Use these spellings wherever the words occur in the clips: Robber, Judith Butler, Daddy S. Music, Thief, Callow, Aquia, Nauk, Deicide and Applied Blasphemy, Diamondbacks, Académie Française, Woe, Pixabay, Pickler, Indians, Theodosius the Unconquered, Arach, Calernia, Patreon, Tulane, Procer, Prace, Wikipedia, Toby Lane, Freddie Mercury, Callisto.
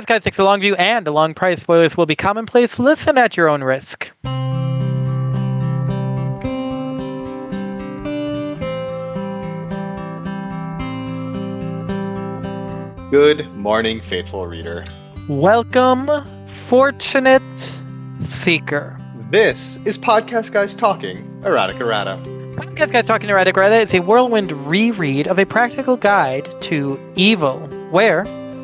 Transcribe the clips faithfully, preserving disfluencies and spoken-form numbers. Podcast Guide takes a long view and a long price. Spoilers will be commonplace. Listen at your own risk. Good morning, faithful reader. Welcome, fortunate seeker. This is Podcast Guys Talking Erotic Errata. Podcast Guys Talking Erotic Errata is a whirlwind reread of A Practical Guide to Evil, where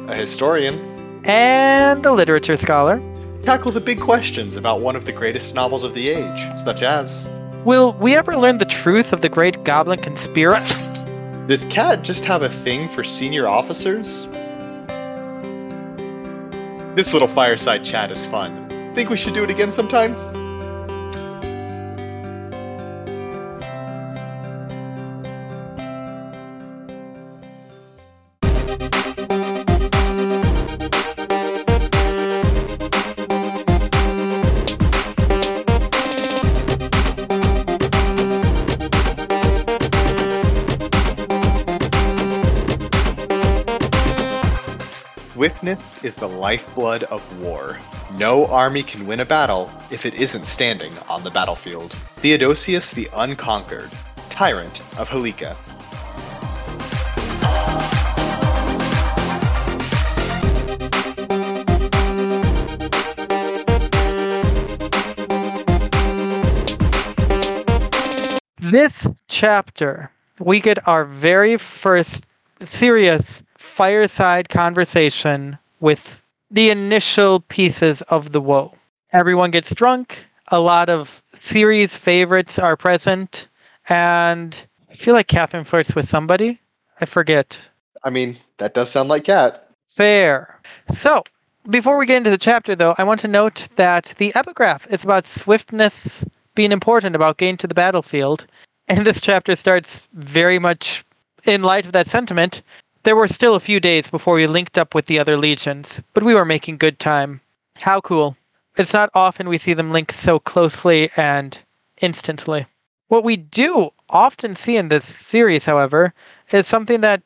a historian and a literature scholar tackle the big questions about one of the greatest novels of the age, such as: will we ever learn the truth of the great goblin conspiracy? Does Cat just have a thing for senior officers? This little fireside chat is fun. Think we should do it again sometime? Swiftness is the lifeblood of war. No army can win a battle if it isn't standing on the battlefield. Theodosius the Unconquered, Tyrant of Halika. This chapter, we get our very first serious fireside conversation with the initial pieces of the Woe. Everyone gets drunk. A lot of series favorites are present. And I feel like Catherine flirts with somebody. I forget. I mean, that does sound like Cat. Fair. So, before we get into the chapter, though, I want to note that the epigraph is about swiftness being important, about getting to the battlefield. And this chapter starts very much in light of that sentiment. There were still a few days before we linked up with the other legions, but we were making good time. How cool. It's not often we see them link so closely and instantly. What we do often see in this series, however, is something that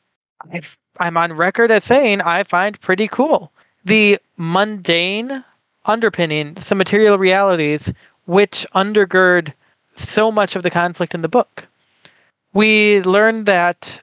I've, I'm on record as saying I find pretty cool. The mundane underpinning, some material realities, which undergird so much of the conflict in the book. We learned that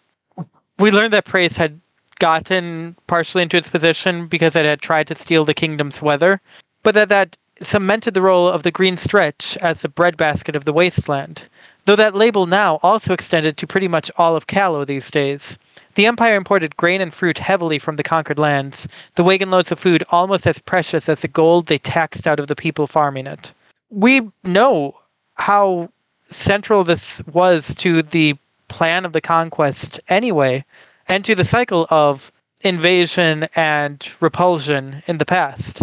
We learned that Prace had gotten partially into its position because it had tried to steal the kingdom's weather, but that that cemented the role of the green stretch as the breadbasket of the wasteland, though that label now also extended to pretty much all of Callow these days. The Empire imported grain and fruit heavily from the conquered lands, the wagon loads of food almost as precious as the gold they taxed out of the people farming it. We know how central this was to the plan of the conquest anyway, and to the cycle of invasion and repulsion in the past.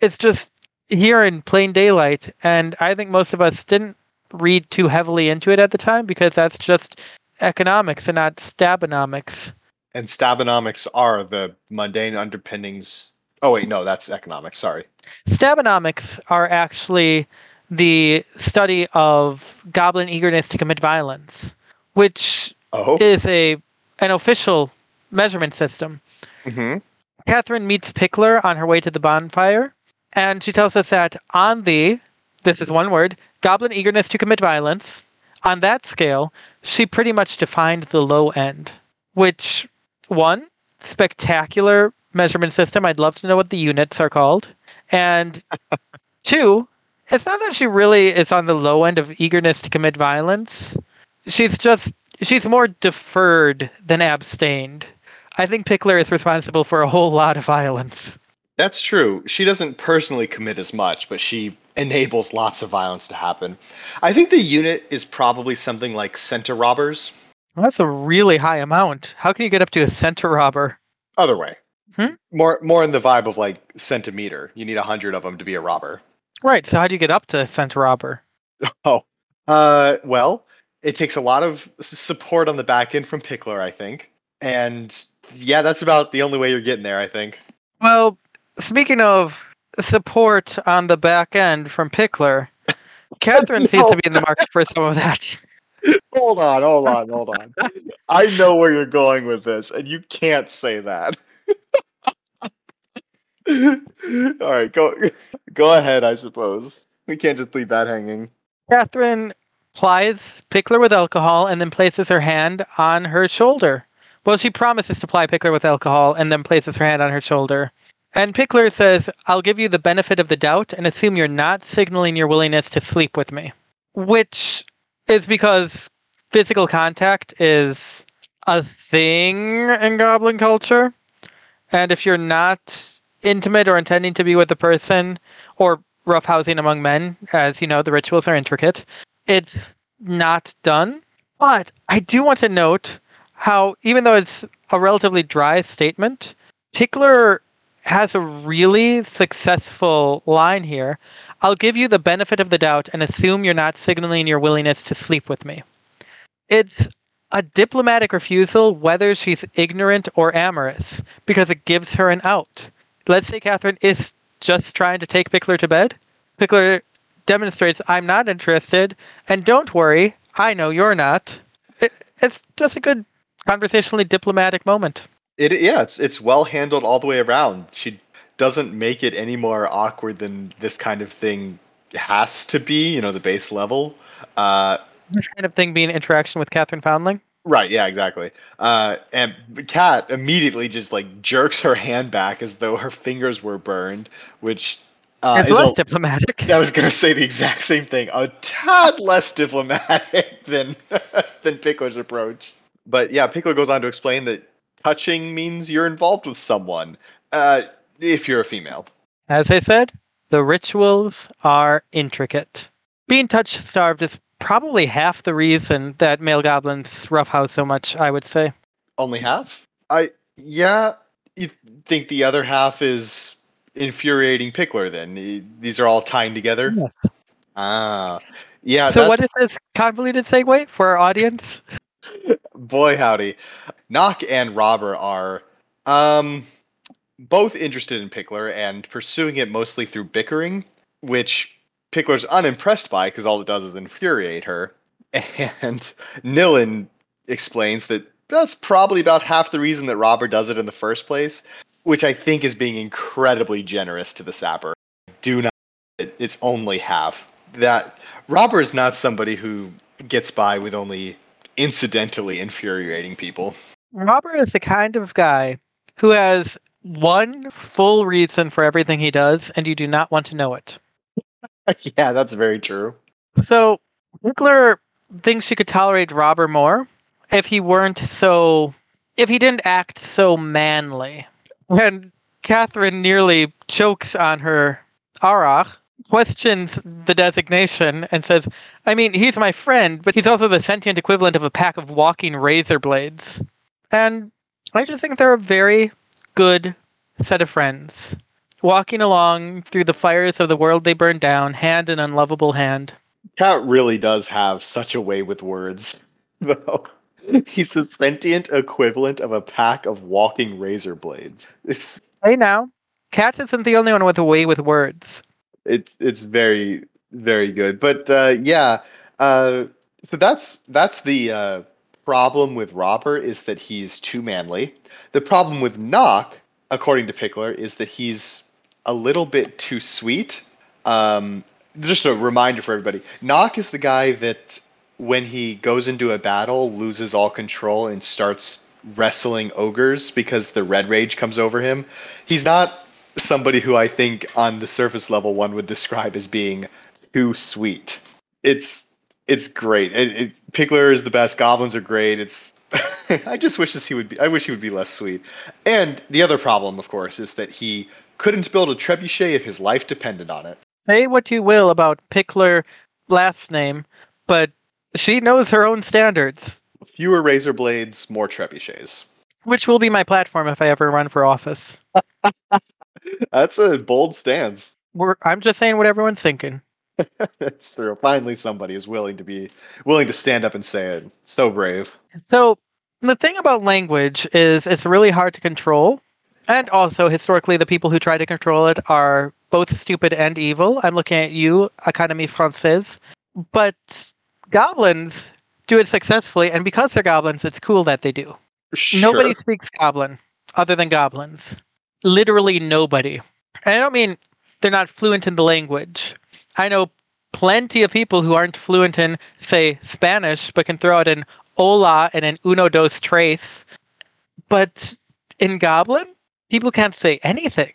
It's just here in plain daylight, and I think most of us didn't read too heavily into it at the time because that's just economics and not stabonomics. And stabonomics are the mundane underpinnings. Oh wait, no, that's economics, sorry. Stabonomics are actually the study of goblin eagerness to commit violence, which oh. is a an official measurement system. Mm-hmm. Catherine meets Pickler on her way to the bonfire, and she tells us that on the, this is one word, goblin eagerness to commit violence, on that scale, she pretty much defined the low end, which, one, spectacular measurement system. I'd love to know what the units are called. And two, it's not that she really is on the low end of eagerness to commit violence. She's just, she's more deferred than abstained. I think Pickler is responsible for a whole lot of violence. That's true. She doesn't personally commit as much, but she enables lots of violence to happen. I think the unit is probably something like center robbers. Well, that's a really high amount. How can you get up to a center robber? Other way. Hmm? More, more in the vibe of like centimeter. You need a hundred of them to be a robber. Right. So how do you get up to a center robber? Oh, uh, well... it takes a lot of support on the back end from Pickler, I think. And yeah, that's about the only way you're getting there, I think. Well, speaking of support on the back end from Pickler, Catherine no. seems to be in the market for some of that. Hold on, hold on, hold on. I know where you're going with this, and you can't say that. All right, go go ahead, I suppose. We can't just leave that hanging. Catherine plies Pickler with alcohol and then places her hand on her shoulder. Well, she promises to ply Pickler with alcohol and then places her hand on her shoulder. And Pickler says, I'll give you the benefit of the doubt and assume you're not signaling your willingness to sleep with me. Which is because physical contact is a thing in goblin culture. And if you're not intimate or intending to be with a person, or roughhousing among men, as you know, the rituals are intricate, it's not done. But I do want to note how, even though it's a relatively dry statement, Pickler has a really successful line here. I'll give you the benefit of the doubt and assume you're not signaling your willingness to sleep with me. It's a diplomatic refusal, whether she's ignorant or amorous, because it gives her an out. Let's say Catherine is just trying to take Pickler to bed. Pickler demonstrates, I'm not interested, and don't worry, I know you're not. It, it's just a good conversationally diplomatic moment. It yeah, it's it's well handled all the way around. She doesn't make it any more awkward than this kind of thing has to be. You know, the base level. Uh, this kind of thing being interaction with Catherine Foundling. Right. Yeah. Exactly. Uh, and Kat immediately just like jerks her hand back as though her fingers were burned, which uh, it's is less a, diplomatic. I was going to say the exact same thing. A tad less diplomatic than than Pickler's approach. But yeah, Pickler goes on to explain that touching means you're involved with someone, uh, if you're a female. As I said, the rituals are intricate. Being touch-starved is probably half the reason that male goblins roughhouse so much, I would say. Only half? I Yeah, you think the other half is infuriating Pickler, then? These are all tying together? Yes. Ah, yeah. So that's... what is this convoluted segue for our audience? Boy, howdy. Nauk and Robber are um, both interested in Pickler and pursuing it mostly through bickering, which Pickler's unimpressed by because all it does is infuriate her. And Nilan explains that that's probably about half the reason that Robber does it in the first place, which I think is being incredibly generous to the sapper. Do not. It's only half. That Robber is not somebody who gets by with only incidentally infuriating people. Robber is the kind of guy who has one full reason for everything he does, and you do not want to know it. Yeah, that's very true. So, Pickler thinks she could tolerate Robber more if he weren't so... if he didn't act so manly. And Catherine nearly chokes on her Arach, questions the designation, and says, I mean, he's my friend, but he's also the sentient equivalent of a pack of walking razor blades. And I just think they're a very good set of friends. Walking along through the fires of the world they burn down, hand in unlovable hand. Cat really does have such a way with words, though. He's the sentient equivalent of a pack of walking razor blades. Hey now, Cat isn't the only one with a way with words. It's it's very, very good. But uh, yeah, uh, so that's that's the uh, problem with Robber, is that he's too manly. The problem with Nauk, according to Pickler, is that he's a little bit too sweet. Um, just a reminder for everybody. Nauk is the guy that when he goes into a battle, loses all control and starts wrestling ogres because the red rage comes over him. He's not somebody who I think on the surface level one would describe as being too sweet. It's it's great. It, it, Pickler is the best. Goblins are great. It's I just wish this he would be. I wish he would be less sweet. And the other problem, of course, is that he couldn't build a trebuchet if his life depended on it. Say what you will about Pickler last name, but she knows her own standards. Fewer razor blades, more trebuchets. Which will be my platform if I ever run for office. That's a bold stance. We're, I'm just saying what everyone's thinking. That's true. Finally, somebody is willing to be willing to stand up and say it. So brave. So the thing about language is it's really hard to control. And also, historically, the people who try to control it are both stupid and evil. I'm looking at you, Académie Française. But goblins do it successfully. And because they're goblins, it's cool that they do. Sure. Nobody speaks goblin other than goblins. Literally nobody. And I don't mean they're not fluent in the language. I know plenty of people who aren't fluent in, say, Spanish, but can throw out an hola and an uno, dos, tres. But in Goblin, people can't say anything.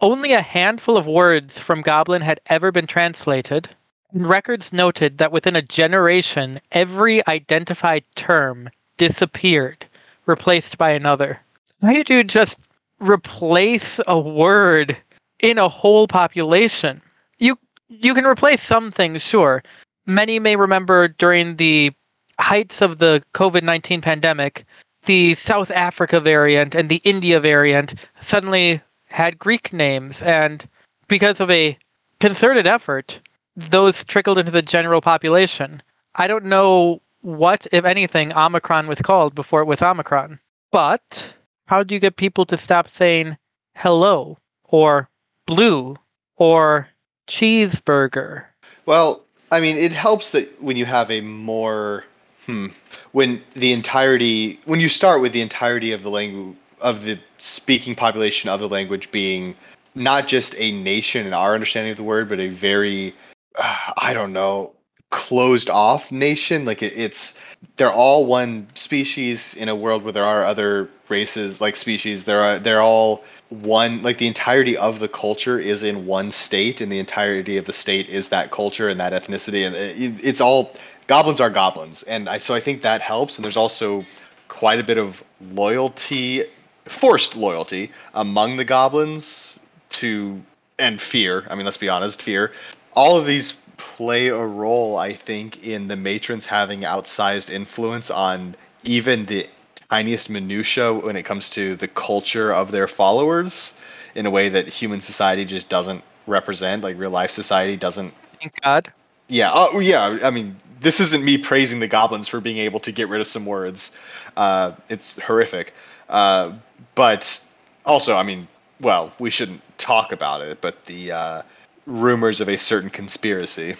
Only a handful of words from Goblin had ever been translated. Records noted that within a generation, every identified term disappeared, replaced by another. How did you just replace a word in a whole population? You you can replace some things, sure. Many may remember during the heights of the covid nineteen pandemic, the South Africa variant and the India variant suddenly had Greek names, and because of a concerted effort, those trickled into the general population. I don't know what, if anything, Omicron was called before it was Omicron. But how do you get people to stop saying hello or blue or cheeseburger? Well, I mean, it helps that when you have a more, hmm, when the entirety, when you start with the entirety of the language, of the speaking population of the language being not just a nation in our understanding of the word, but a very, uh, I don't know, closed off nation. Like it, it's, they're all one species in a world where there are other races, like species. There are, they're all one, like the entirety of the culture is in one state, and the entirety of the state is that culture and that ethnicity. And it, it's all, goblins are goblins. And I, so I think that helps. And there's also quite a bit of loyalty, forced loyalty among the goblins to, and fear. I mean, let's be honest, fear. All of these play a role, I think, in the matrons having outsized influence on even the tiniest minutia when it comes to the culture of their followers in a way that human society just doesn't represent, like real life society doesn't. Thank God. Yeah. Oh, yeah. I mean, this isn't me praising the goblins for being able to get rid of some words. Uh, it's horrific. Uh, but also, I mean, well, we shouldn't talk about it, but the, uh, rumors of a certain conspiracy.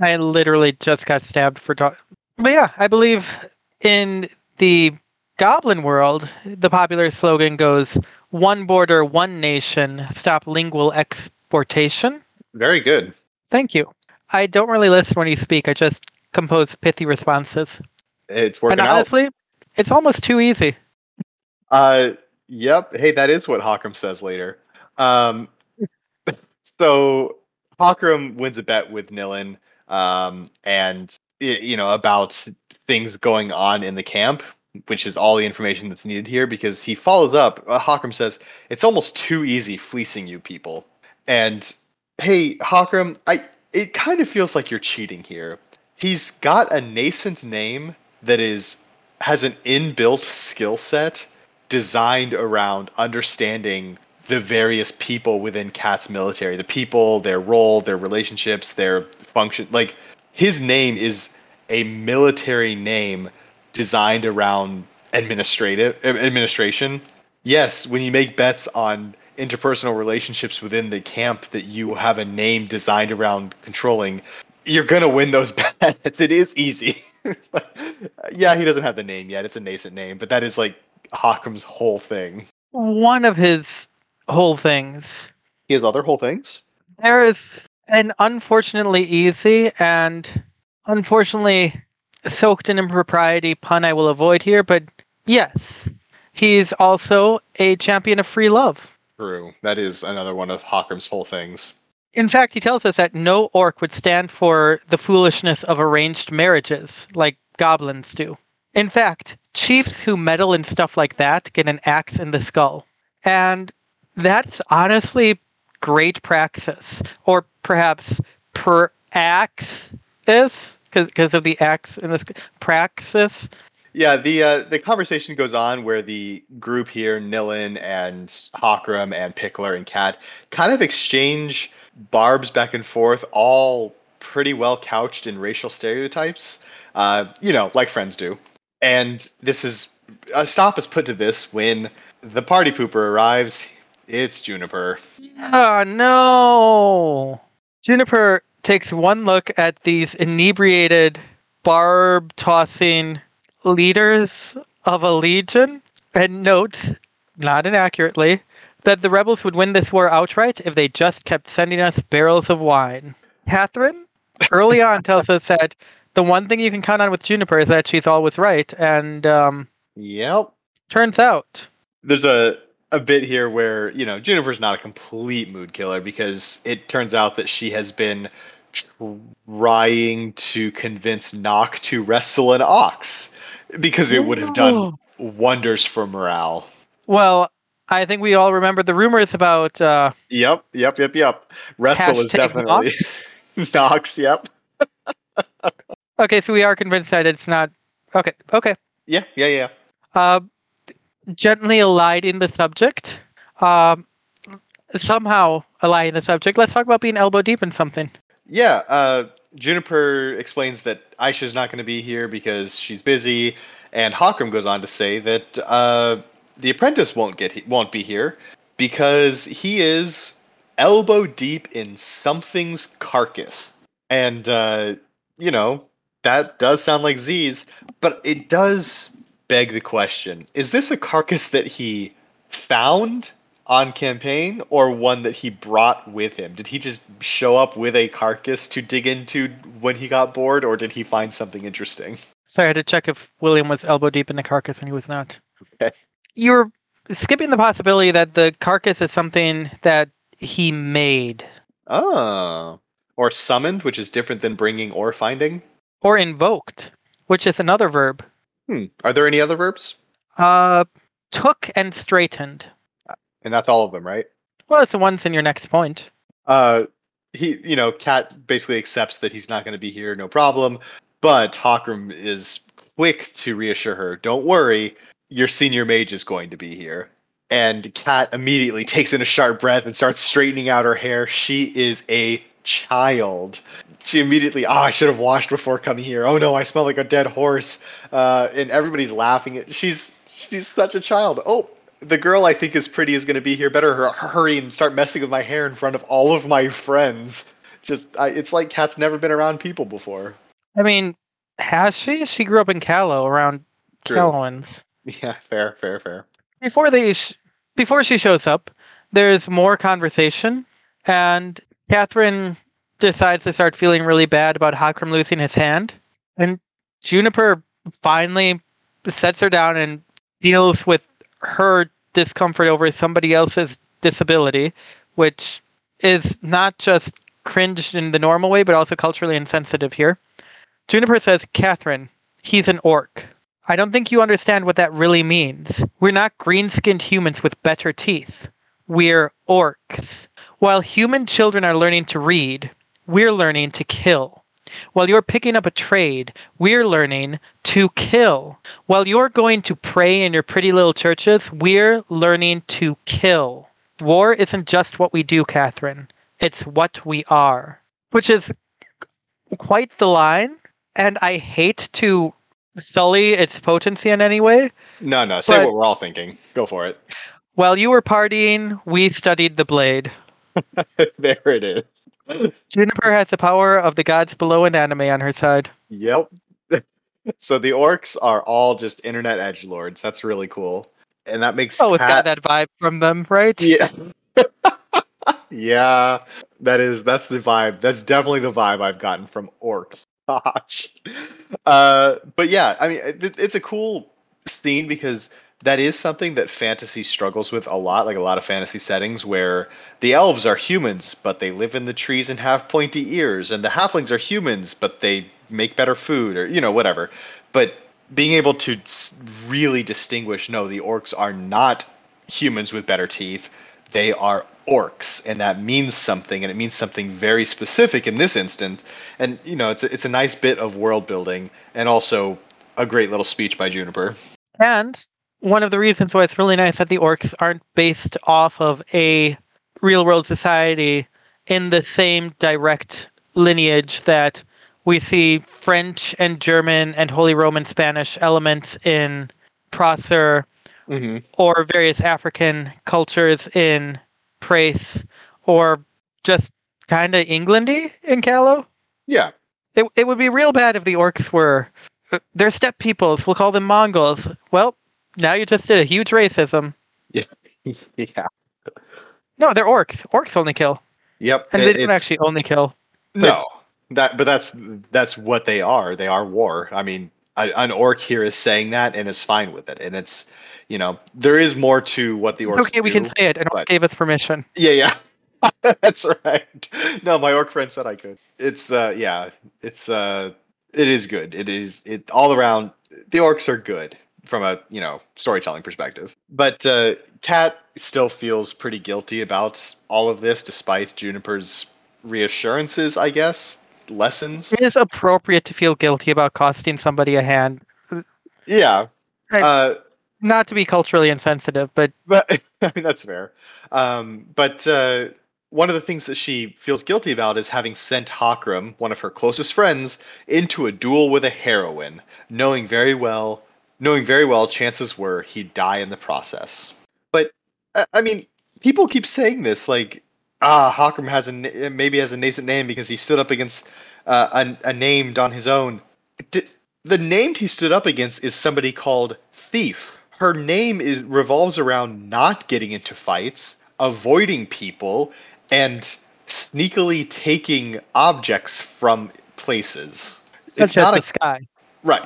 I literally just got stabbed for talk. But yeah, I believe in the goblin world, the popular slogan goes, one border, one nation, stop lingual exportation. Very good. Thank you. I don't really listen when you speak. I just compose pithy responses. It's working out. And honestly, out. It's almost too easy. Uh, yep. Hey, that is what Hakram says later. Um, so Hakram wins a bet with Nilan, um, and it, you know, about things going on in the camp, which is all the information that's needed here, because he follows up. Uh, Hakram says, "It's almost too easy fleecing you people." And hey, Hakram, I it kind of feels like you're cheating here. He's got a nascent name that is has an inbuilt skill set designed around understanding the various people within Cat's military, the people, their role, their relationships, their function. Like, his name is a military name designed around administrative administration. Yes, when you make bets on interpersonal relationships within the camp that you have a name designed around controlling, you're going to win those bets. It is easy. Yeah, he doesn't have the name yet. It's a nascent name, but that is like Hakram's whole thing. One of his whole things. He has other whole things? There is an unfortunately easy and unfortunately soaked in impropriety pun I will avoid here, but yes, he's also a champion of free love. True. That is another one of Hakram's whole things. In fact, he tells us that no orc would stand for the foolishness of arranged marriages like goblins do. In fact, chiefs who meddle in stuff like that get an axe in the skull. And that's honestly great praxis, or perhaps praxis, because of the axe in this praxis. Yeah, the uh, the conversation goes on where the group here, Nilan and Hakram and Pickler and Cat, kind of exchange barbs back and forth, all pretty well couched in racial stereotypes, uh, you know, like friends do. And this is a stop is put to this when the party pooper arrives. It's Juniper. Oh, no. Juniper takes one look at these inebriated, barb-tossing leaders of a legion and notes, not inaccurately, that the rebels would win this war outright if they just kept sending us barrels of wine. Catherine, early on, tells us that the one thing you can count on with Juniper is that she's always right, and um, yep. Turns out there's a a bit here where, you know, Juniper's not a complete mood killer, because it turns out that she has been trying to convince Nauk to wrestle an ox, because it would have done wonders for morale. Well, I think we all remember the rumors about... Uh, yep, yep, yep, yep. Wrestle is definitely... Nauk, yep. Okay, so we are convinced that it's not... Okay, okay. Yeah, yeah, yeah. Uh, gently eliding the subject. Um, somehow eliding the subject. Let's talk about being elbow deep in something. Yeah, uh, Juniper explains that Aisha's not going to be here because she's busy, and Hakram goes on to say that uh, the apprentice won't get he- won't be here because he is elbow deep in something's carcass. And, uh, you know, that does sound like Z's, but it does beg the question, is this a carcass that he found on campaign, or one that he brought with him? Did he just show up with a carcass to dig into when he got bored, or did he find something interesting? Sorry, I had to check if William was elbow deep in the carcass, and he was not. Okay. You're skipping the possibility that the carcass is something that he made. Oh. Or summoned, which is different than bringing or finding. Or invoked, which is another verb. Hmm. Are there any other verbs? Uh, took and straightened. And that's all of them, right? Well, it's the ones in your next point. Uh, he, you know, Kat basically accepts that he's not going to be here, no problem. But Hakram is quick to reassure her, don't worry, your senior mage is going to be here. And Kat immediately takes in a sharp breath and starts straightening out her hair. She is a child. She immediately, oh, I should have washed before coming here. Oh no, I smell like a dead horse. Uh, and everybody's laughing at, she's, she's such a child. Oh, the girl I think is pretty is going to be here. Better hurry and start messing with my hair in front of all of my friends. Just, I, it's like Kat's never been around people before. I mean, has she? She grew up in Callow, around Callowans. Yeah, fair, fair, fair. Before they, sh- before she shows up, there's more conversation, and Catherine decides to start feeling really bad about Hakram losing his hand, and Juniper finally sets her down and deals with her discomfort over somebody else's disability, which is not just cringed in the normal way, but also culturally insensitive here. Juniper says, Catherine, he's an orc. I don't think you understand what that really means. We're not green-skinned humans with better teeth. We're orcs. While human children are learning to read, we're learning to kill. While you're picking up a trade, we're learning to kill. While you're going to pray in your pretty little churches, we're learning to kill. War isn't just what we do, Catherine. It's what we are. Which is quite the line, and I hate to sully its potency in any way. No, no, say what we're all thinking. Go for it. While you were partying, we studied the blade. There it is. Juniper has the power of the gods below and anime on her side. Yep. So the orcs are all just internet edgelords. That's really cool. And that makes Oh, Kat... it's got that vibe from them, right? Yeah. Yeah. That is that's the vibe. That's definitely the vibe I've gotten from orcs. Gosh. Uh, but yeah, I mean, it, it's a cool scene because that is something that fantasy struggles with a lot, like a lot of fantasy settings where the elves are humans, but they live in the trees and have pointy ears, and the halflings are humans, but they make better food, or, you know, whatever. But being able to really distinguish, no, the orcs are not humans with better teeth. They are orcs, and that means something, and it means something very specific in this instance. And, you know, it's a, it's a nice bit of world building, and also a great little speech by Juniper. And one of the reasons why it's really nice that the orcs aren't based off of a real-world society in the same direct lineage that we see French and German and Holy Roman Spanish elements in Procer, mm-hmm. or various African cultures in Prace, or just kind of Englandy in Callow. Yeah. It, it would be real bad if the orcs were... They're steppe peoples. We'll call them Mongols. Well, now you just did a huge racism. Yeah. Yeah. No, they're orcs. Orcs only kill. Yep. And it, they didn't actually only kill. No. That, but that's that's what they are. They are war. I mean, I, an orc here is saying that and is fine with it. And it's, you know, there is more to what the orcs do. It's okay, do, we can say it. An orc but, gave us permission. Yeah, yeah. That's right. No, my orc friend said I could. It's, uh, yeah, it's, uh, it is good. It is, it all around, the orcs are good from a, you know, storytelling perspective. But uh, Kat still feels pretty guilty about all of this, despite Juniper's reassurances, I guess, lessons. It is appropriate to feel guilty about costing somebody a hand. Yeah. I, uh, not to be culturally insensitive, but... but I mean, that's fair. Um, but... Uh, One of the things that she feels guilty about is having sent Hakram, one of her closest friends, into a duel with a heroine, knowing very well, knowing very well, chances were he'd die in the process. But I mean, people keep saying this, like, ah, Hakram has a maybe has a nascent name because he stood up against uh, a, a named on his own. D- the named he stood up against is somebody called Thief. Her name is revolves around not getting into fights, avoiding people, and sneakily taking objects from places. Such it's as not the a, sky. Right,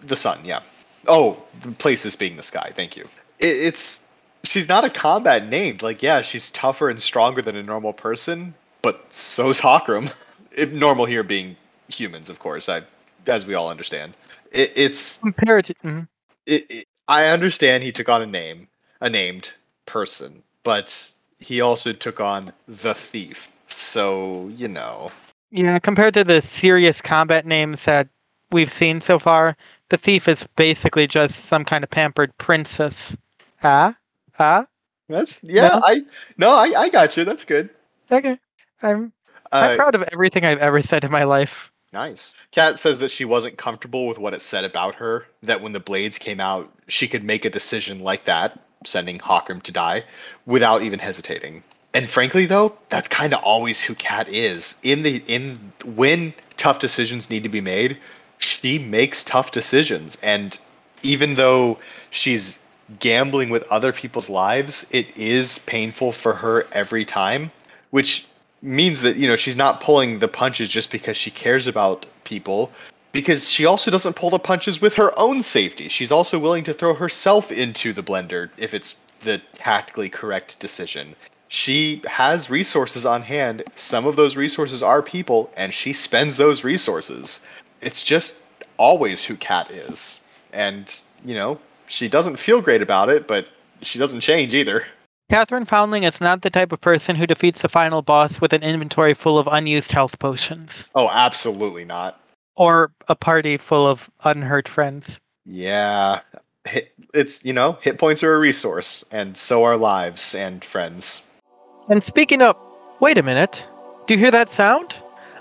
the sun, yeah. Oh, the places being the sky, thank you. It, it's She's not a combat named. Like, yeah, she's tougher and stronger than a normal person, but so's Hakram. It, normal here being humans, of course, I, as we all understand. It, it's... Comparative. Mm-hmm. It, it, I understand he took on a name, a named person, but... He also took on the Thief, so, you know. Yeah, compared to the serious combat names that we've seen so far, the Thief is basically just some kind of pampered princess. Ah? Ah? That's, yeah, no? I, no, I, I got you, that's good. Okay, I'm, uh, I'm proud of everything I've ever said in my life. Nice. Kat says that she wasn't comfortable with what it said about her, that when the blades came out, she could make a decision like that, sending Hakram to die without even hesitating. And frankly, though, that's kind of always who Kat is. In the in when tough decisions need to be made, she makes tough decisions. And even though she's gambling with other people's lives, it is painful for her every time, which means that, you know, she's not pulling the punches just because she cares about people, because she also doesn't pull the punches with her own safety. She's also willing to throw herself into the blender if it's the tactically correct decision. She has resources on hand. Some of those resources are people, and she spends those resources. It's just always who Kat is. And, you know, she doesn't feel great about it, but she doesn't change either. Catherine Foundling is not the type of person who defeats the final boss with an inventory full of unused health potions. Oh, absolutely not. Or a party full of unhurt friends. Yeah. It's, you know, hit points are a resource, and so are lives and friends. And speaking of, wait a minute. Do you hear that sound?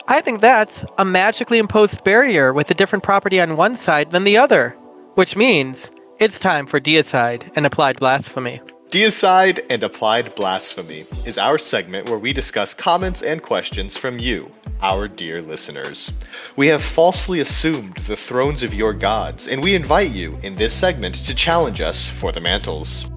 I think that's a magically imposed barrier with a different property on one side than the other, which means it's time for Deicide and Applied Blasphemy. Deicide and Applied Blasphemy is our segment where we discuss comments and questions from you, our dear listeners. We have falsely assumed the thrones of your gods, and we invite you in this segment to challenge us for the mantles.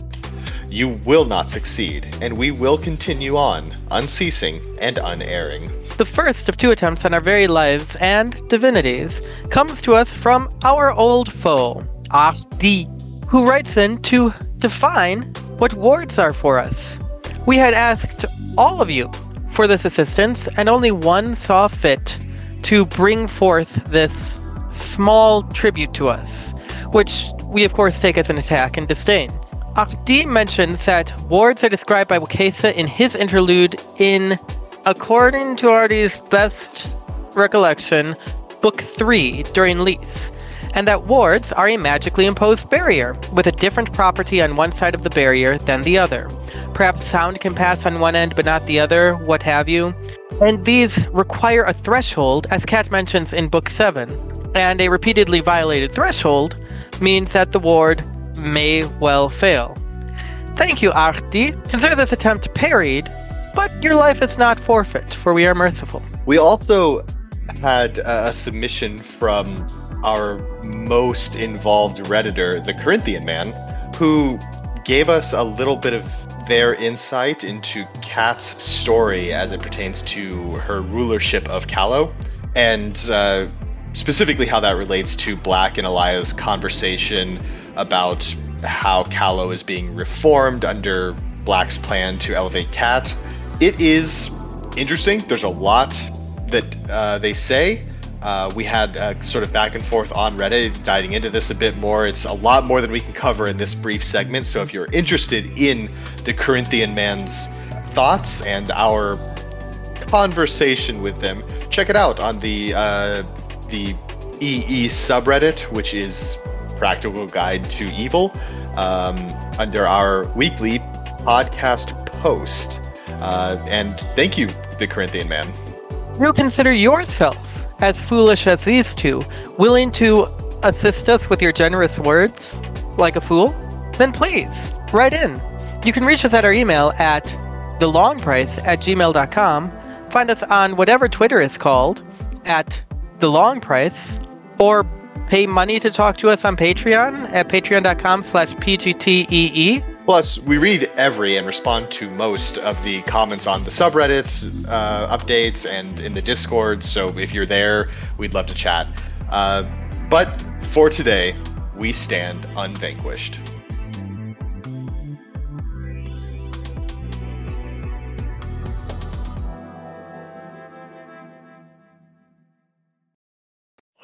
You will not succeed, and we will continue on, unceasing and unerring. The first of two attempts on our very lives and divinities comes to us from our old foe, Achdi, who writes in to define what wards are for us. We had asked all of you for this assistance, and only one saw fit to bring forth this small tribute to us, which we of course take as an attack and disdain. Achdi mentions that wards are described by Wekesa in his interlude in, according to Artie's best recollection, Book three during Lease, and that wards are a magically imposed barrier, with a different property on one side of the barrier than the other. Perhaps sound can pass on one end but not the other, what have you. And these require a threshold, as Kat mentions in Book seven, and a repeatedly violated threshold means that the ward may well fail. Thank you, Achdi. Consider this attempt parried, but your life is not forfeit, for we are merciful. We also had a submission from our most involved Redditor, the Corinthian Man, who gave us a little bit of their insight into Kat's story as it pertains to her rulership of Callow, and uh, specifically how that relates to Black and Elia's conversation about how Callow is being reformed under Black's plan to elevate Kat. It is interesting. There's a lot that uh, they say. Uh, we had uh, sort of back and forth on Reddit, diving into this a bit more. It's a lot more than we can cover in this brief segment. So if you're interested in the Corinthian man's thoughts and our conversation with them, check it out on the uh, the E E subreddit, which is Practical Guide to Evil, um, under our weekly podcast post. Uh, and thank you, the Corinthian man. You consider yourself as foolish as these two, willing to assist us with your generous words, like a fool? Then please, write in. You can reach us at our email at thelongprice at gmail dot com, find us on whatever Twitter is called, at thelongprice, or pay money to talk to us on Patreon at patreon dot com slash P G T E E. Plus, we read every and respond to most of the comments on the subreddits, uh, updates, and in the Discord, so if you're there, we'd love to chat. Uh, but for today, we stand unvanquished.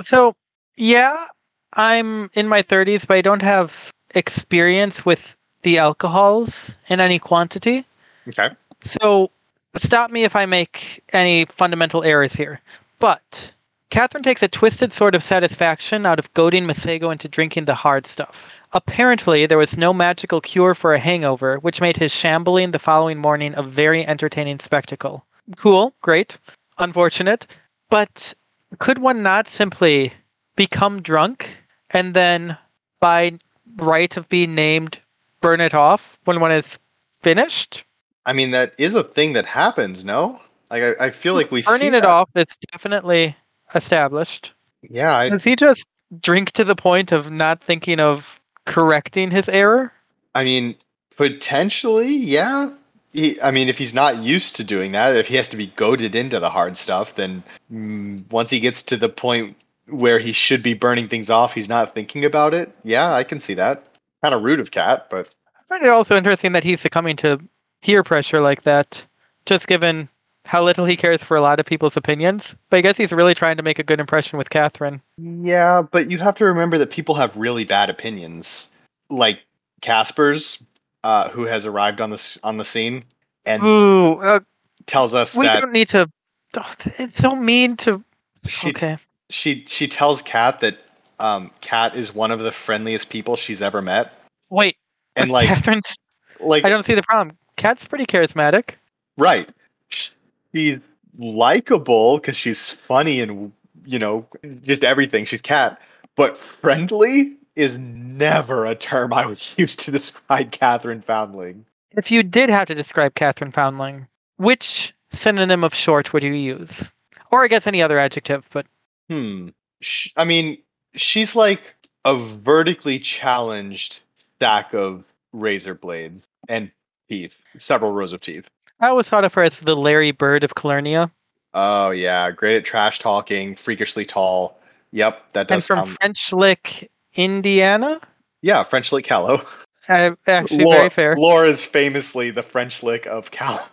So, yeah, I'm in my thirties, but I don't have experience with the alcohols in any quantity. Okay. So stop me if I make any fundamental errors here. But Catherine takes a twisted sort of satisfaction out of goading Masego into drinking the hard stuff. Apparently, there was no magical cure for a hangover, which made his shambling the following morning a very entertaining spectacle. Cool, great, unfortunate. But could one not simply become drunk and then, by right of being named, burn it off when one is finished? I mean, that is a thing that happens, no? Like, I, I feel like we Burning see Burning it that. off is definitely established. Yeah. I... Does he just drink to the point of not thinking of correcting his error? I mean, potentially, yeah. He, I mean, if he's not used to doing that, if he has to be goaded into the hard stuff, then mm, once he gets to the point where he should be burning things off, he's not thinking about it. Yeah, I can see that. Kind of rude of Cat, but I find it also interesting that he's succumbing to peer pressure like that, just given how little he cares for a lot of people's opinions. But I guess he's really trying to make a good impression with Catherine. Yeah, but you have to remember that people have really bad opinions, like Casper's, uh, who has arrived on the on the scene and Ooh, uh, tells us we that we don't need to. Oh, it's so mean to. She, okay. She she tells Cat that. Um, Kat is one of the friendliest people she's ever met. Wait, and like, Catherine's, like, I don't see the problem. Kat's pretty charismatic, right? She's likable because she's funny and, you know, just everything. She's Kat, but friendly is never a term I would use to describe Catherine Foundling. If you did have to describe Catherine Foundling, which synonym of short would you use, or I guess any other adjective? But hmm, Sh- I mean. She's like a vertically challenged stack of razor blades and teeth, several rows of teeth. I always thought of her as the Larry Bird of Calernia. Oh, yeah. Great at trash talking, freakishly tall. Yep, that does sound... And from French Lick, Indiana? Yeah, French Lick, Callow. Uh, actually, Laura, very fair. Laura's famously the French Lick of Callow.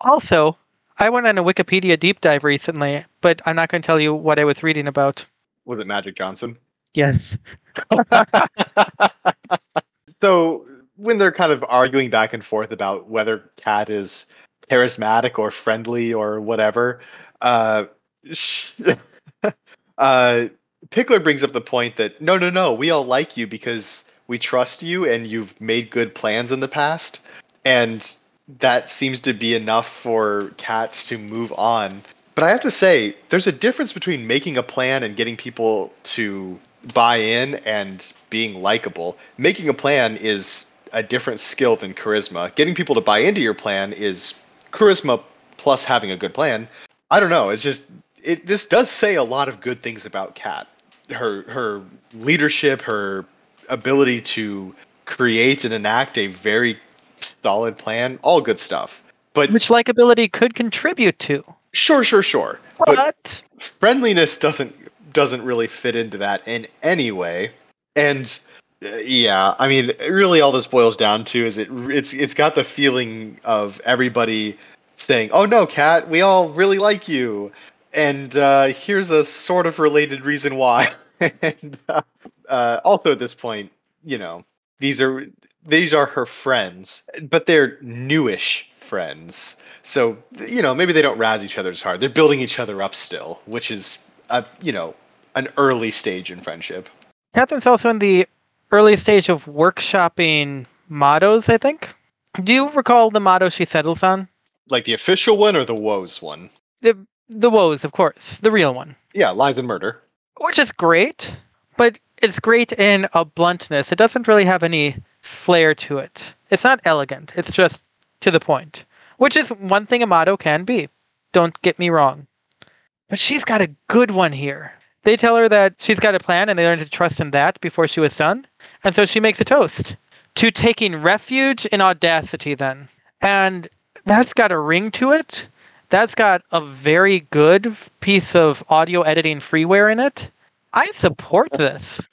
Also, I went on a Wikipedia deep dive recently, but I'm not going to tell you what I was reading about. Was it Magic Johnson? Yes. So when they're kind of arguing back and forth about whether Kat is charismatic or friendly or whatever, uh, uh, Pickler brings up the point that, no, no, no, we all like you because we trust you and you've made good plans in the past. And that seems to be enough for Cats to move on. But I have to say, there's a difference between making a plan and getting people to buy in and being likable. Making a plan is a different skill than charisma. Getting people to buy into your plan is charisma plus having a good plan. I don't know. It's just, it, this does say a lot of good things about Cat. Her, her leadership, her ability to creates and enacts a very solid plan. All good stuff. But which likability could contribute to. Sure, sure, sure. But, but friendliness doesn't doesn't really fit into that in any way. And uh, yeah, I mean, really, all this boils down to is it it's it's got the feeling of everybody saying, "Oh no, Cat, we all really like you," and uh, here's a sort of related reason why. And uh, uh, also at this point, you know, these are these are her friends, but they're newish friends. So, you know, maybe they don't razz each other as hard. They're building each other up still, which is, a, you know, an early stage in friendship. Catherine's also in the early stage of workshopping mottos, I think. Do you recall the motto she settles on? Like the official one or the woes one? The, the woes, of course. The real one. Yeah, lies and murder. Which is great, but it's great in a bluntness. It doesn't really have any flair to it. It's not elegant. It's just to the point. Which is one thing a motto can be. Don't get me wrong. But she's got a good one here. They tell her that she's got a plan and they learned to trust in that before she was done. And so she makes a toast to taking refuge in audacity then. And that's got a ring to it. That's got a very good piece of audio editing freeware in it. I support this.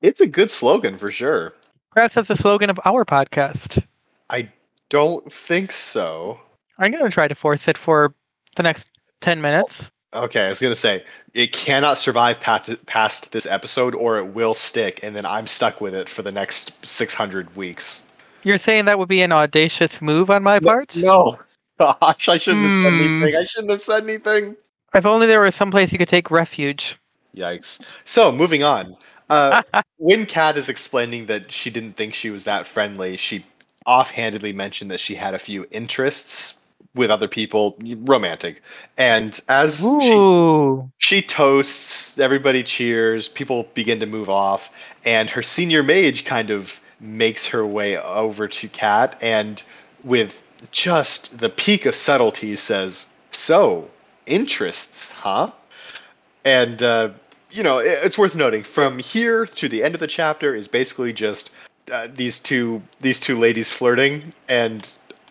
It's a good slogan for sure. Perhaps that's the slogan of our podcast. I don't think so. I'm going to try to force it for the next ten minutes. Okay, I was going to say, it cannot survive past, past this episode or it will stick, and then I'm stuck with it for the next six hundred weeks. You're saying that would be an audacious move on my part? No. Gosh, I shouldn't have said mm. anything. I shouldn't have said anything. If only there was someplace you could take refuge. Yikes. So, moving on. Uh, when Kat is explaining that she didn't think she was that friendly, she offhandedly mentioned that she had a few interests with other people, romantic. And as Ooh. she she toasts, everybody cheers, people begin to move off, and her senior mage kind of makes her way over to Kat and with just the peak of subtlety says, "So, interests, huh?" And, uh, you know, it, it's worth noting, from here to the end of the chapter is basically just Uh, these two these two ladies flirting, and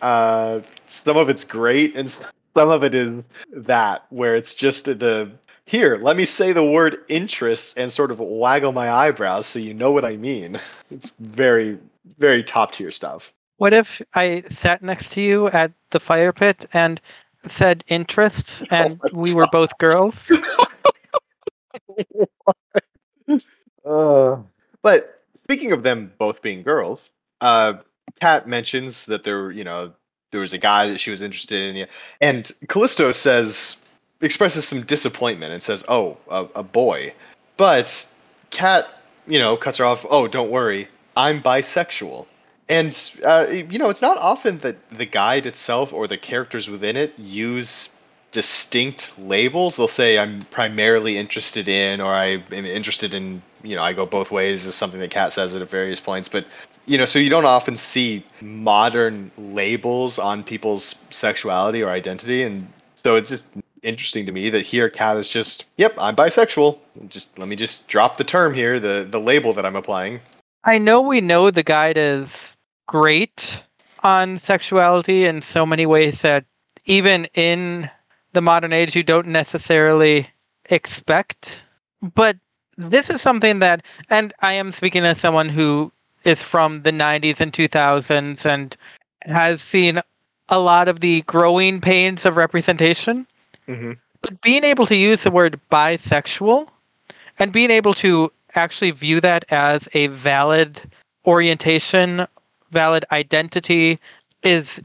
uh, some of it's great and some of it is that where it's just the here let me say the word interest and sort of waggle my eyebrows so you know what I mean. It's very, very top tier stuff. What if I sat next to you at the fire pit and said interests and oh we God. were both girls? uh, but Speaking of them both being girls, uh, Kat mentions that there, you know, there was a guy that she was interested in, and Callisto says, expresses some disappointment and says, "Oh, a, a boy," but Kat, you know, cuts her off. "Oh, don't worry, I'm bisexual," and uh, you know, it's not often that the guide itself or the characters within it use distinct labels. They'll say, "I'm primarily interested in," or "I am interested in," you know, "I go both ways," is something that Kat says at various points. But, you know, so you don't often see modern labels on people's sexuality or identity. And so it's just interesting to me that here Kat is just, "Yep, I'm bisexual. Just let me just drop the term here, the, the label that I'm applying." I know we know the guide is great on sexuality in so many ways that even in the modern age you don't necessarily expect. But this is something that, and I am speaking as someone who is from the nineties and two thousands and has seen a lot of the growing pains of representation. Mm-hmm. But being able to use the word bisexual and being able to actually view that as a valid orientation, valid identity is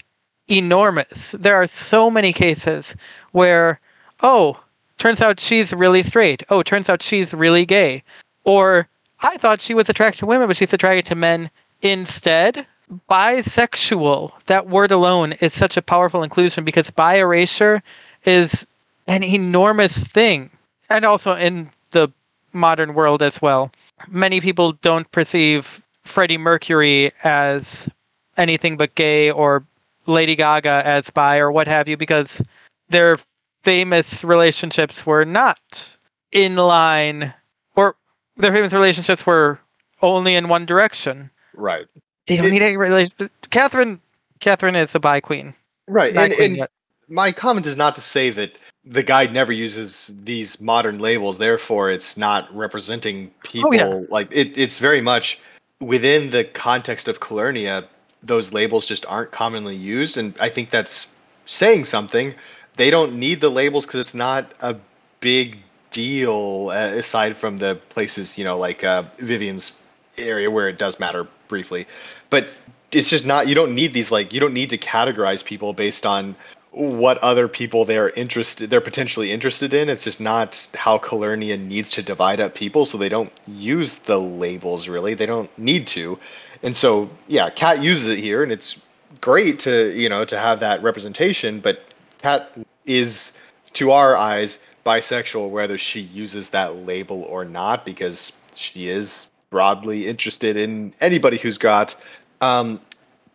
enormous. There are so many cases where, oh, turns out she's really straight. Oh, turns out she's really gay. Or, I thought she was attracted to women, but she's attracted to men instead. Bisexual, that word alone is such a powerful inclusion because bi erasure is an enormous thing. And also in the modern world as well. Many people don't perceive Freddie Mercury as anything but gay or Lady Gaga as bi or what have you, because their famous relationships were not in line, or their famous relationships were only in one direction. Right. They don't it, need any relationship. Catherine, Catherine is a bi queen. Right. Bi and queen, and yeah. My comment is not to say that the guide never uses these modern labels, therefore it's not representing people. Oh, yeah. Like it, it's very much within the context of Calernia, those labels just aren't commonly used. And I think that's saying something. They don't need the labels because it's not a big deal, uh, aside from the places, you know, like uh, Vivian's area where it does matter briefly. But it's just not, you don't need these, like, you don't need to categorize people based on what other people they're interested, they're potentially interested in. It's just not how Calernia needs to divide up people, so they don't use the labels, really. They don't need to. And so, yeah, Cat uses it here, and it's great to, you know, to have that representation, but Cat is, to our eyes, bisexual, whether she uses that label or not, because she is broadly interested in anybody who's got um,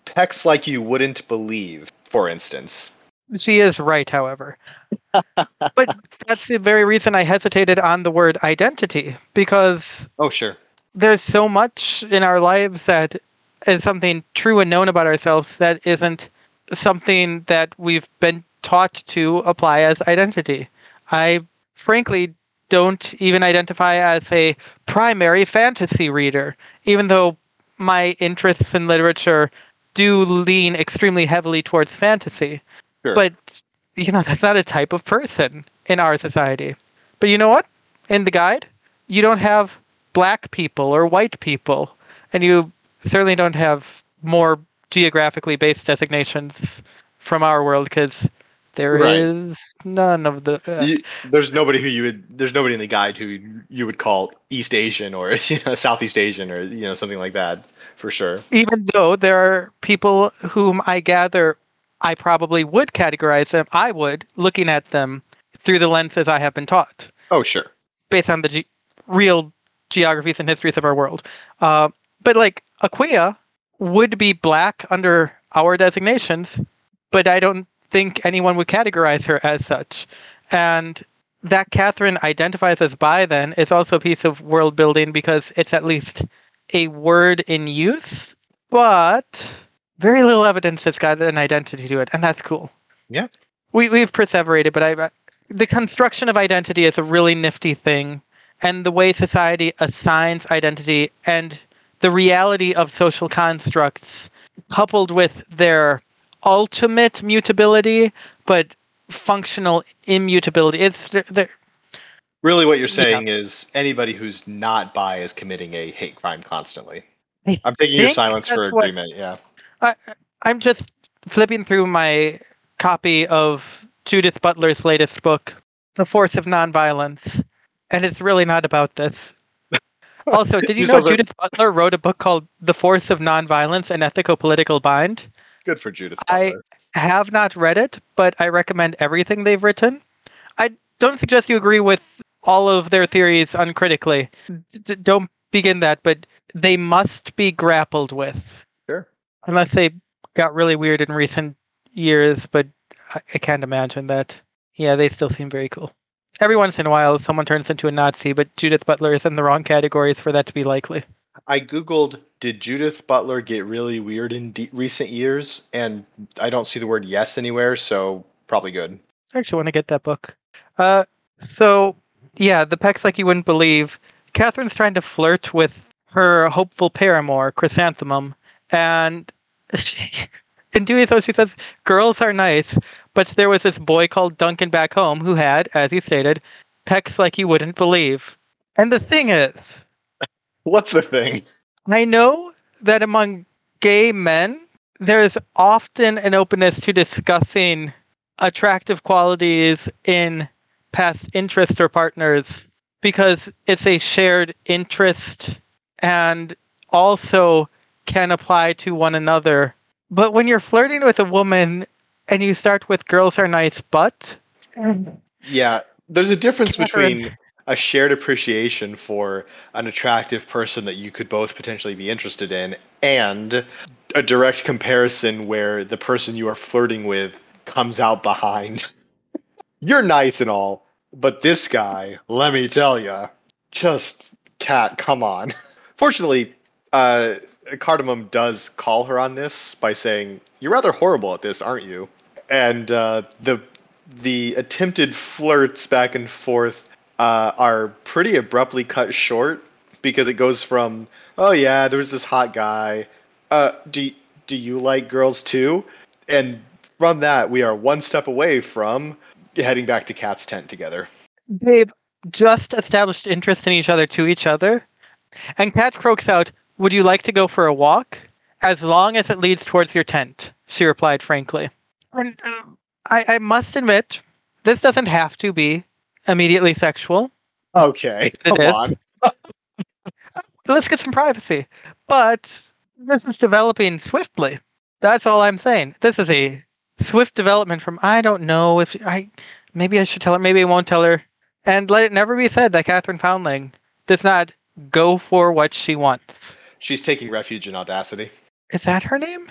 pecs like you wouldn't believe, for instance. She is right, however. But that's the very reason I hesitated on the word identity, because oh, sure. There's so much in our lives that is something true and known about ourselves that isn't something that we've been taught to apply as identity. I frankly don't even identify as a primary fantasy reader, even though my interests in literature do lean extremely heavily towards fantasy. Sure. But, you know, that's not a type of person in our society. But you know what? In the guide, you don't have black people or white people, and you certainly don't have more geographically based designations from our world, because there right. is none of the... Uh, you, there's nobody who you would... There's nobody in the guide who you would call East Asian or, you know, Southeast Asian or, you know, something like that, for sure. Even though there are people whom I gather... I probably would categorize them. I would, looking at them through the lenses I have been taught. Oh, sure. Based on the ge- real geographies and histories of our world. Uh, but like Aquia would be black under our designations, but I don't think anyone would categorize her as such. And that Catherine identifies as bi then is also a piece of world building, because it's at least a word in use, but... very little evidence that's got an identity to it, and that's cool. Yeah. We, we've perseverated, but I, the construction of identity is a really nifty thing, and the way society assigns identity and the reality of social constructs, coupled with their ultimate mutability, but functional immutability. It's they're, they're, really what you're saying yeah. is anybody who's not bi is committing a hate crime constantly. I I'm taking your silence for agreement, what, yeah. I, I'm just flipping through my copy of Judith Butler's latest book, The Force of Nonviolence, and it's really not about this. Also, did you know Judith Butler wrote a book called The Force of Nonviolence, An Ethico-Political Bind? Good for Judith Butler. I have not read it, but I recommend everything they've written. I don't suggest you agree with all of their theories uncritically. D- don't begin that, but they must be grappled with. Unless they got really weird in recent years, but I, I can't imagine that. Yeah, they still seem very cool. Every once in a while, someone turns into a Nazi, but Judith Butler is in the wrong categories for that to be likely. I Googled, did Judith Butler get really weird in de- recent years? And I don't see the word yes anywhere, so probably good. I actually want to get that book. Uh, so, yeah, the pecs like you wouldn't believe. Catherine's trying to flirt with her hopeful paramour, Chrysanthemum, and she, in doing so, she says, girls are nice, but there was this boy called Duncan back home who had, as he stated, pecs like you wouldn't believe. And the thing is... What's the thing? I know that among gay men, there is often an openness to discussing attractive qualities in past interests or partners, because it's a shared interest and also... can apply to one another. But when you're flirting with a woman and you start with girls are nice, but... Yeah, there's a difference Catherine. between a shared appreciation for an attractive person that you could both potentially be interested in and a direct comparison where the person you are flirting with comes out behind. You're nice and all, but this guy, let me tell ya, just Cat, come on. Fortunately, uh... Cardamom does call her on this by saying, "You're rather horrible at this, aren't you?" And uh, the the attempted flirts back and forth uh, are pretty abruptly cut short, because it goes from, "Oh yeah, there was this hot guy. Uh, do do you like girls too?" And from that, we are one step away from heading back to Cat's tent together. They've just established interest in each other to each other, and Cat croaks out, "Would you like to go for a walk?" "As long as it leads towards your tent," she replied frankly. And, uh, I, I must admit, this doesn't have to be immediately sexual. Okay, it come is. on. Let's get some privacy. But this is developing swiftly. That's all I'm saying. This is a swift development from, I don't know if I, maybe I should tell her, maybe I won't tell her. And let it never be said that Catherine Foundling does not go for what she wants. She's taking refuge in audacity. Is that her name?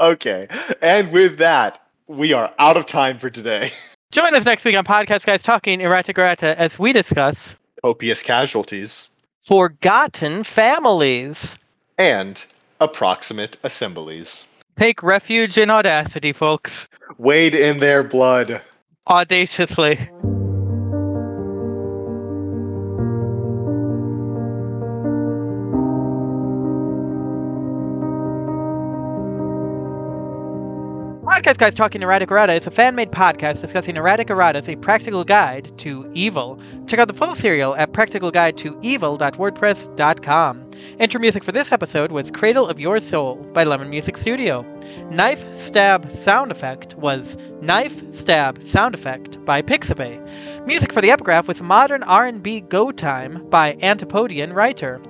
Okay. And with that, we are out of time for today. Join us next week on Podcast Guys Talking Errata Grata as we discuss copious casualties, forgotten families, and approximate assemblies. Take refuge in audacity, folks. Wade in their blood. Audaciously. Podcast Guys Talking Erratic Errata is a fan-made podcast discussing erratic errata as a practical guide to evil. Check out the full serial at practical guide to evil dot wordpress dot com. Intro music for this episode was Cradle of Your Soul by Lemon Music Studio. Knife Stab Sound Effect was Knife Stab Sound Effect by Pixabay. Music for the epigraph was Modern r Go Time by Antipodian Writer.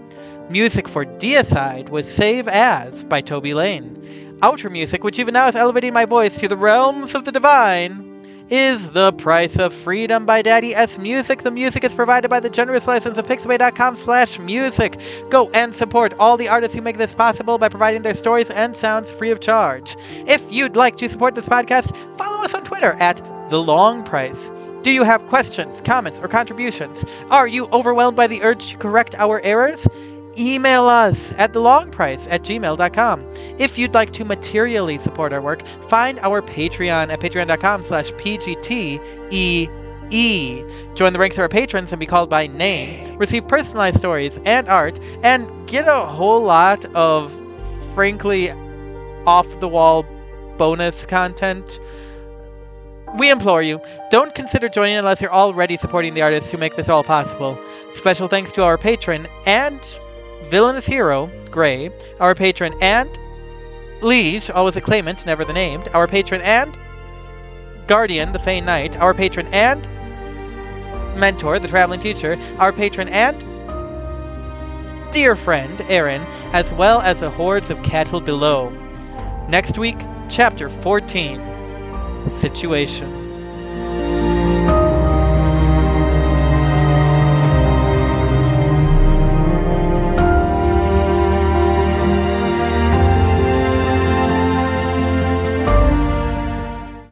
Music for Deicide was Save As by Toby Lane. Outro music, which even now is elevating my voice to the realms of the divine, is The Price of Freedom by Daddy S. Music. The music is provided by the generous license of pixabay dot com slash music. Go and support all the artists who make this possible by providing their stories and sounds free of charge. If you'd like to support this podcast, follow us on Twitter at The Long Price. Do you have questions, comments, or contributions? Are you overwhelmed by the urge to correct our errors? Email us at the long price at gmail dot com. If you'd like to materially support our work, find our Patreon at patreon dot com slash P G T E E. Join the ranks of our patrons and be called by name, receive personalized stories and art, and get a whole lot of, frankly, off-the-wall bonus content. We implore you, don't consider joining unless you're already supporting the artists who make this all possible. Special thanks to our patron and villainous hero, Gray, our patron and Liege, always a claimant, never the named, our patron and Guardian, the Fey Knight, our patron and Mentor, the Traveling Teacher, our patron and dear friend, Aaron, as well as the hordes of cattle below. Next week, Chapter fourteen, Situation.